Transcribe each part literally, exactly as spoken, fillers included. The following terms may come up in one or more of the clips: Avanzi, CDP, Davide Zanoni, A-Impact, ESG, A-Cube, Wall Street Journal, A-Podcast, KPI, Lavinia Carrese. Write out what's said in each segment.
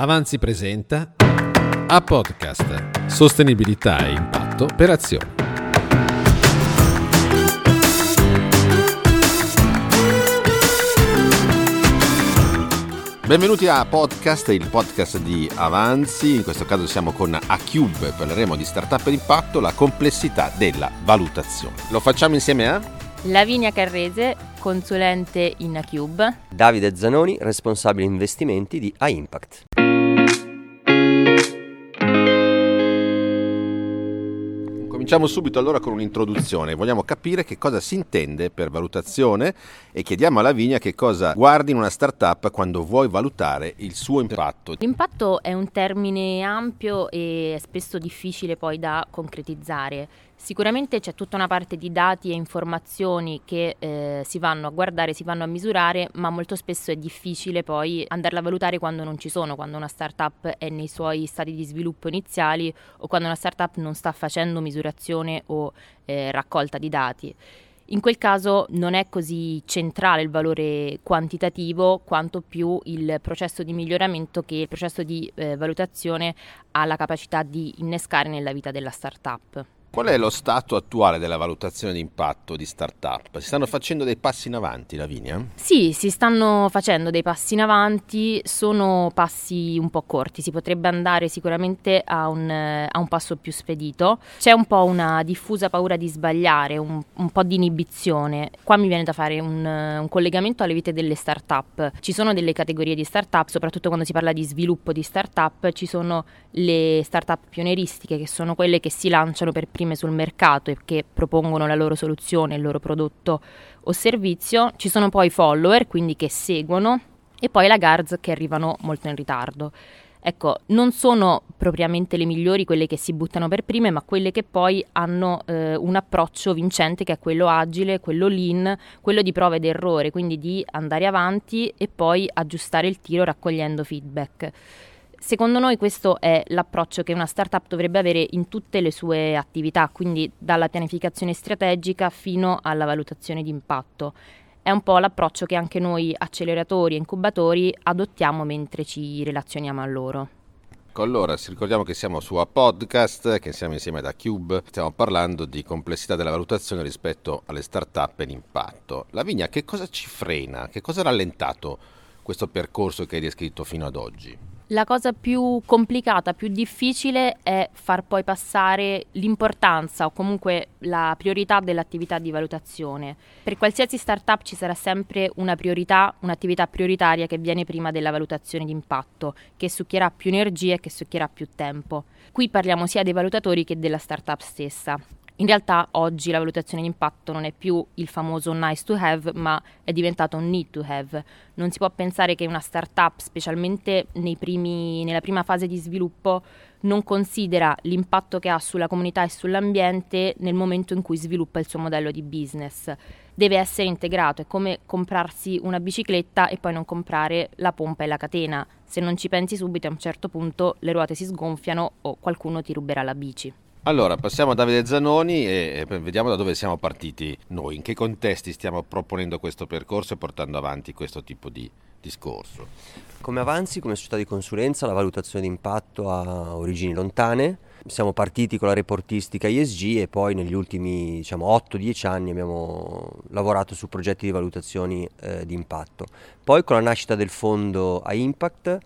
Avanzi presenta A-Podcast, sostenibilità e impatto per azioni. Benvenuti a A-Podcast, il podcast di Avanzi. In questo caso siamo con A-Cube, parleremo di startup e impatto, la complessità della valutazione. Lo facciamo insieme a Lavinia Carrese, consulente in A-Cube, Davide Zanoni, responsabile investimenti di A-Impact. Cominciamo subito allora con un'introduzione, vogliamo capire che cosa si intende per valutazione e chiediamo a Lavinia che cosa guardi in una startup quando vuoi valutare il suo impatto. L'impatto è un termine ampio e spesso difficile poi da concretizzare. Sicuramente c'è tutta una parte di dati e informazioni che eh, si vanno a guardare, si vanno a misurare, ma molto spesso è difficile poi andarla a valutare quando non ci sono, quando una startup è nei suoi stati di sviluppo iniziali o quando una startup non sta facendo misurazione o eh, raccolta di dati. In quel caso non è così centrale il valore quantitativo quanto più il processo di miglioramento che il processo di eh, valutazione ha la capacità di innescare nella vita della startup. Qual è lo stato attuale della valutazione di impatto di startup? Si stanno facendo dei passi in avanti, Lavinia? Sì, si stanno facendo dei passi in avanti, sono passi un po' corti, si potrebbe andare sicuramente a un, a un passo più spedito. C'è un po' una diffusa paura di sbagliare, un, un po' di inibizione. Qua mi viene da fare un, un collegamento alle vite delle startup. Ci sono delle categorie di startup, soprattutto quando si parla di sviluppo di startup, ci sono le startup pionieristiche, che sono quelle che si lanciano per prime sul mercato e che propongono la loro soluzione, il loro prodotto o servizio. Ci sono poi i follower, quindi che seguono, e poi la guards che arrivano molto in ritardo. Ecco, non sono propriamente le migliori quelle che si buttano per prime, ma quelle che poi hanno eh, un approccio vincente, che è quello agile, quello lean, quello di prova ed errore, quindi di andare avanti e poi aggiustare il tiro raccogliendo feedback. Secondo noi questo è l'approccio che una startup dovrebbe avere in tutte le sue attività, quindi dalla pianificazione strategica fino alla valutazione di impatto. È un po' l'approccio che anche noi acceleratori e incubatori adottiamo mentre ci relazioniamo a loro. Allora, ricordiamo che siamo su A-Podcast, che siamo insieme da Cube, stiamo parlando di complessità della valutazione rispetto alle startup e l'impatto. Lavinia, che cosa ci frena? Che cosa ha rallentato questo percorso che hai descritto fino ad oggi? La cosa più complicata, più difficile è far poi passare l'importanza o comunque la priorità dell'attività di valutazione. Per qualsiasi startup ci sarà sempre una priorità, un'attività prioritaria che viene prima della valutazione di impatto, che succhierà più energie e che succhierà più tempo. Qui parliamo sia dei valutatori che della startup stessa. In realtà oggi la valutazione di impatto non è più il famoso nice to have, ma è diventato un need to have. Non si può pensare che una startup, specialmente nei primi, nella prima fase di sviluppo, non considera l'impatto che ha sulla comunità e sull'ambiente nel momento in cui sviluppa il suo modello di business. Deve essere integrato, è come comprarsi una bicicletta e poi non comprare la pompa e la catena. Se non ci pensi subito, a un certo punto le ruote si sgonfiano o qualcuno ti ruberà la bici. Allora, passiamo a Davide Zanoni e vediamo da dove siamo partiti noi, in che contesti stiamo proponendo questo percorso e portando avanti questo tipo di discorso. Come Avanzi, come società di consulenza, la valutazione di impatto ha origini lontane. Siamo partiti con la reportistica E S G e poi negli ultimi diciamo, otto dieci anni abbiamo lavorato su progetti di valutazioni eh, di impatto. Poi con la nascita del fondo A-Impact,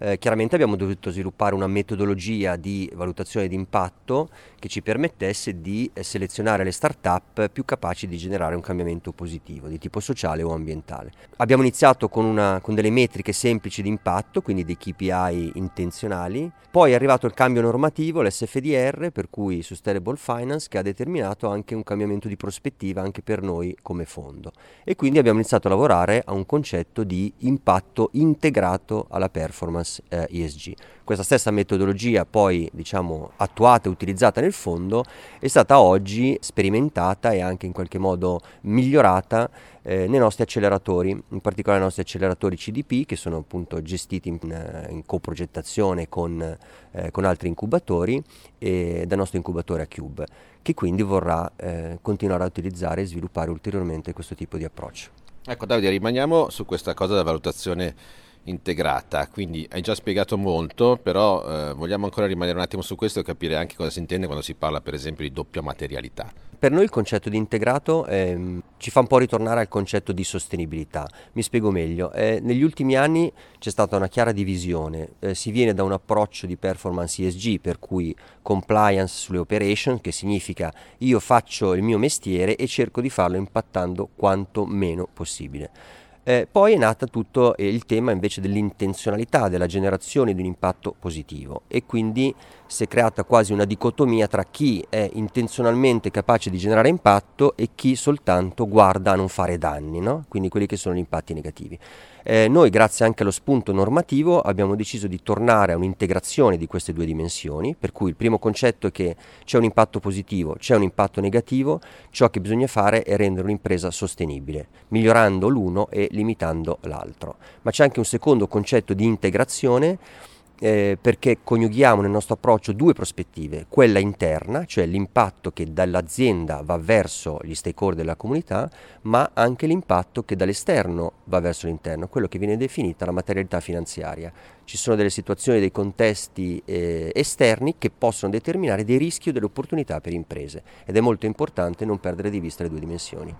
Eh, chiaramente abbiamo dovuto sviluppare una metodologia di valutazione di impatto che ci permettesse di eh, selezionare le start-up più capaci di generare un cambiamento positivo di tipo sociale o ambientale. Abbiamo iniziato con, una, con delle metriche semplici di impatto, quindi dei K P I intenzionali, poi è arrivato il cambio normativo, l'S F D R, per cui Sustainable Finance, che ha determinato anche un cambiamento di prospettiva anche per noi come fondo, e quindi abbiamo iniziato a lavorare a un concetto di impatto integrato alla performance E S G. Questa stessa metodologia poi diciamo attuata e utilizzata nel fondo è stata oggi sperimentata e anche in qualche modo migliorata eh, nei nostri acceleratori, in particolare nei nostri acceleratori C D P, che sono appunto gestiti in, in coprogettazione con, eh, con altri incubatori e dal nostro incubatore A-Cube, che quindi vorrà eh, continuare a utilizzare e sviluppare ulteriormente questo tipo di approccio. Ecco Davide, rimaniamo su questa cosa della valutazione integrata. Quindi hai già spiegato molto, però eh, vogliamo ancora rimanere un attimo su questo e capire anche cosa si intende quando si parla per esempio di doppia materialità. Per noi il concetto di integrato eh, ci fa un po' ritornare al concetto di sostenibilità. Mi spiego meglio. Eh, negli ultimi anni c'è stata una chiara divisione. Eh, si viene da un approccio di performance E S G, per cui compliance sulle operation, che significa io faccio il mio mestiere e cerco di farlo impattando quanto meno possibile. Eh, poi è nata tutto eh, il tema invece dell'intenzionalità, della generazione di un impatto positivo, e quindi si è creata quasi una dicotomia tra chi è intenzionalmente capace di generare impatto e chi soltanto guarda a non fare danni, no? Quindi quelli che sono gli impatti negativi. Eh, noi, grazie anche allo spunto normativo, abbiamo deciso di tornare a un'integrazione di queste due dimensioni, per cui il primo concetto è che c'è un impatto positivo, c'è un impatto negativo, ciò che bisogna fare è rendere un'impresa sostenibile, migliorando l'uno e limitando l'altro. Ma c'è anche un secondo concetto di integrazione, eh, perché coniughiamo nel nostro approccio due prospettive, quella interna, cioè l'impatto che dall'azienda va verso gli stakeholder della comunità, ma anche l'impatto che dall'esterno va verso l'interno, quello che viene definita la materialità finanziaria. Ci sono delle situazioni, dei contesti eh, esterni che possono determinare dei rischi o delle opportunità per imprese, ed è molto importante non perdere di vista le due dimensioni.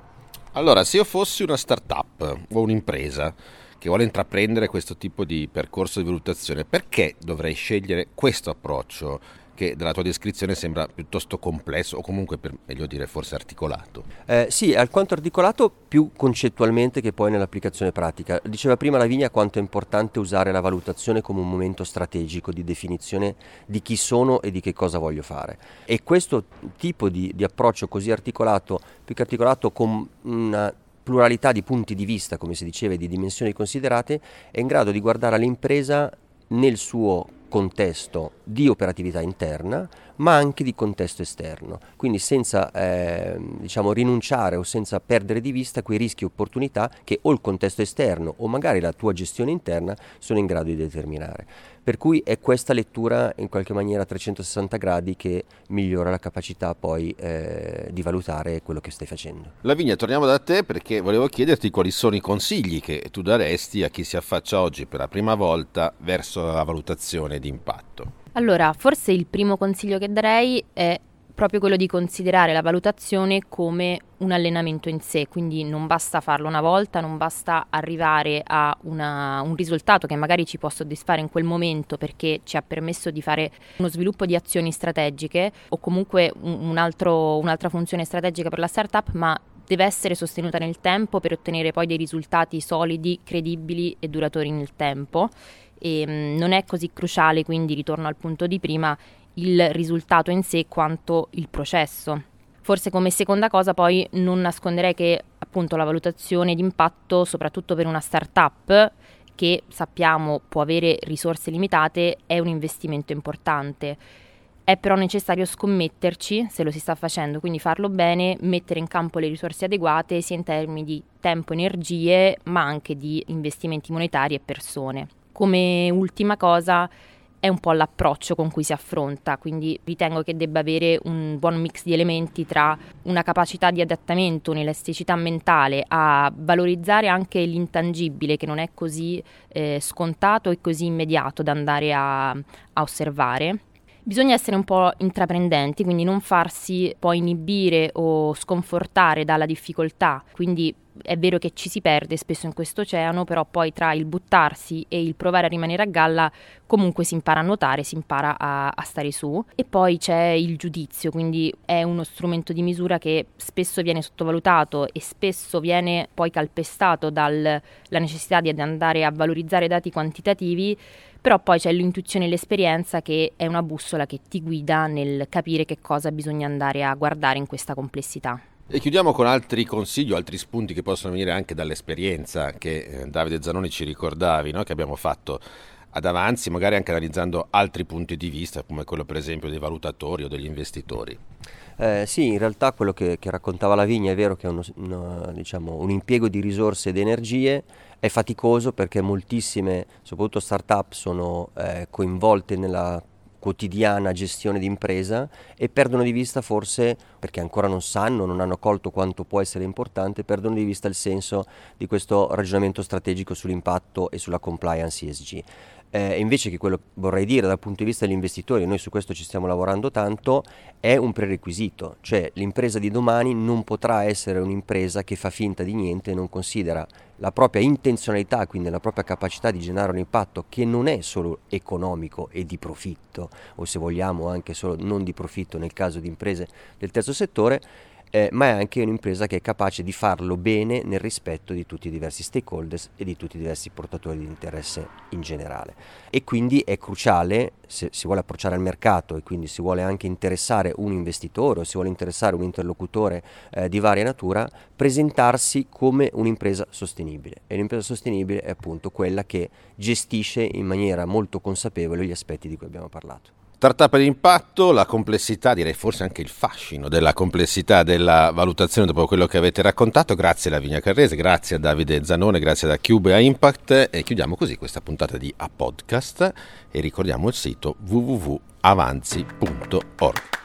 Allora, se io fossi una startup o un'impresa che vuole intraprendere questo tipo di percorso di valutazione, perché dovrei scegliere questo approccio che dalla tua descrizione sembra piuttosto complesso, o comunque, per meglio dire, forse articolato? Eh, sì, alquanto articolato, più concettualmente che poi nell'applicazione pratica. Diceva prima Lavinia quanto è importante usare la valutazione come un momento strategico di definizione di chi sono e di che cosa voglio fare. E questo tipo di, di approccio così articolato, più che articolato con una pluralità di punti di vista, come si diceva, e di dimensioni considerate, è in grado di guardare all'impresa nel suo contesto di operatività interna, ma anche di contesto esterno, quindi senza eh, diciamo rinunciare o senza perdere di vista quei rischi e opportunità che o il contesto esterno o magari la tua gestione interna sono in grado di determinare. Per cui è questa lettura in qualche maniera a trecentosessanta gradi che migliora la capacità poi eh, di valutare quello che stai facendo. Lavinia, torniamo da te, perché volevo chiederti quali sono i consigli che tu daresti a chi si affaccia oggi per la prima volta verso la valutazione di impatto. Allora, forse il primo consiglio che darei è proprio quello di considerare la valutazione come un allenamento in sé, quindi non basta farlo una volta, non basta arrivare a una, un risultato che magari ci può soddisfare in quel momento perché ci ha permesso di fare uno sviluppo di azioni strategiche o comunque un altro, un'altra funzione strategica per la startup, ma deve essere sostenuta nel tempo per ottenere poi dei risultati solidi, credibili e duratori nel tempo. E non è così cruciale, quindi ritorno al punto di prima, il risultato in sé quanto il processo. Forse come seconda cosa poi non nasconderei che appunto la valutazione d'impatto, soprattutto per una startup che sappiamo può avere risorse limitate, è un investimento importante. È però necessario scommetterci se lo si sta facendo, quindi farlo bene, mettere in campo le risorse adeguate sia in termini di tempo, energie, ma anche di investimenti monetari e persone. Come ultima cosa è un po' l'approccio con cui si affronta, quindi ritengo che debba avere un buon mix di elementi tra una capacità di adattamento, un'elasticità mentale, a valorizzare anche l'intangibile che non è così eh, scontato e così immediato da andare a, a osservare. Bisogna essere un po' intraprendenti, quindi non farsi poi inibire o sconfortare dalla difficoltà, quindi è vero che ci si perde spesso in questo oceano, però poi tra il buttarsi e il provare a rimanere a galla comunque si impara a nuotare, si impara a, a stare su. E poi c'è il giudizio, quindi è uno strumento di misura che spesso viene sottovalutato e spesso viene poi calpestato dalla necessità di andare a valorizzare dati quantitativi, però poi c'è l'intuizione e l'esperienza che è una bussola che ti guida nel capire che cosa bisogna andare a guardare in questa complessità. E chiudiamo con altri consigli, altri spunti che possono venire anche dall'esperienza che Davide Zanoni ci ricordavi, no? Che abbiamo fatto ad Avanzi, magari anche analizzando altri punti di vista, come quello per esempio dei valutatori o degli investitori. Eh, sì, in realtà quello che, che raccontava Lavinia è vero che è uno, uno, diciamo, un impiego di risorse ed energie, è faticoso perché moltissime, soprattutto start-up, sono eh, coinvolte nella quotidiana gestione d'impresa e perdono di vista, forse perché ancora non sanno, non hanno colto quanto può essere importante, perdono di vista il senso di questo ragionamento strategico sull'impatto e sulla compliance E S G. Eh, invece che quello, vorrei dire, dal punto di vista degli investitori, noi su questo ci stiamo lavorando tanto, è un prerequisito, cioè l'impresa di domani non potrà essere un'impresa che fa finta di niente e non considera la propria intenzionalità, quindi la propria capacità di generare un impatto che non è solo economico e di profitto, o se vogliamo anche solo non di profitto nel caso di imprese del terzo settore, eh, ma è anche un'impresa che è capace di farlo bene nel rispetto di tutti i diversi stakeholders e di tutti i diversi portatori di interesse in generale. E quindi è cruciale, se si vuole approcciare al mercato e quindi si vuole anche interessare un investitore o si vuole interessare un interlocutore eh, di varia natura, presentarsi come un'impresa sostenibile. E l'impresa sostenibile è appunto quella che gestisce in maniera molto consapevole gli aspetti di cui abbiamo parlato. Startup di impatto, la complessità, direi forse anche il fascino della complessità della valutazione dopo quello che avete raccontato. Grazie Lavinia Carrese, grazie a Davide Zanone, grazie ad A-Cube e A-Impact, e chiudiamo così questa puntata di A-Podcast e ricordiamo il sito w w w punto avanzi punto org.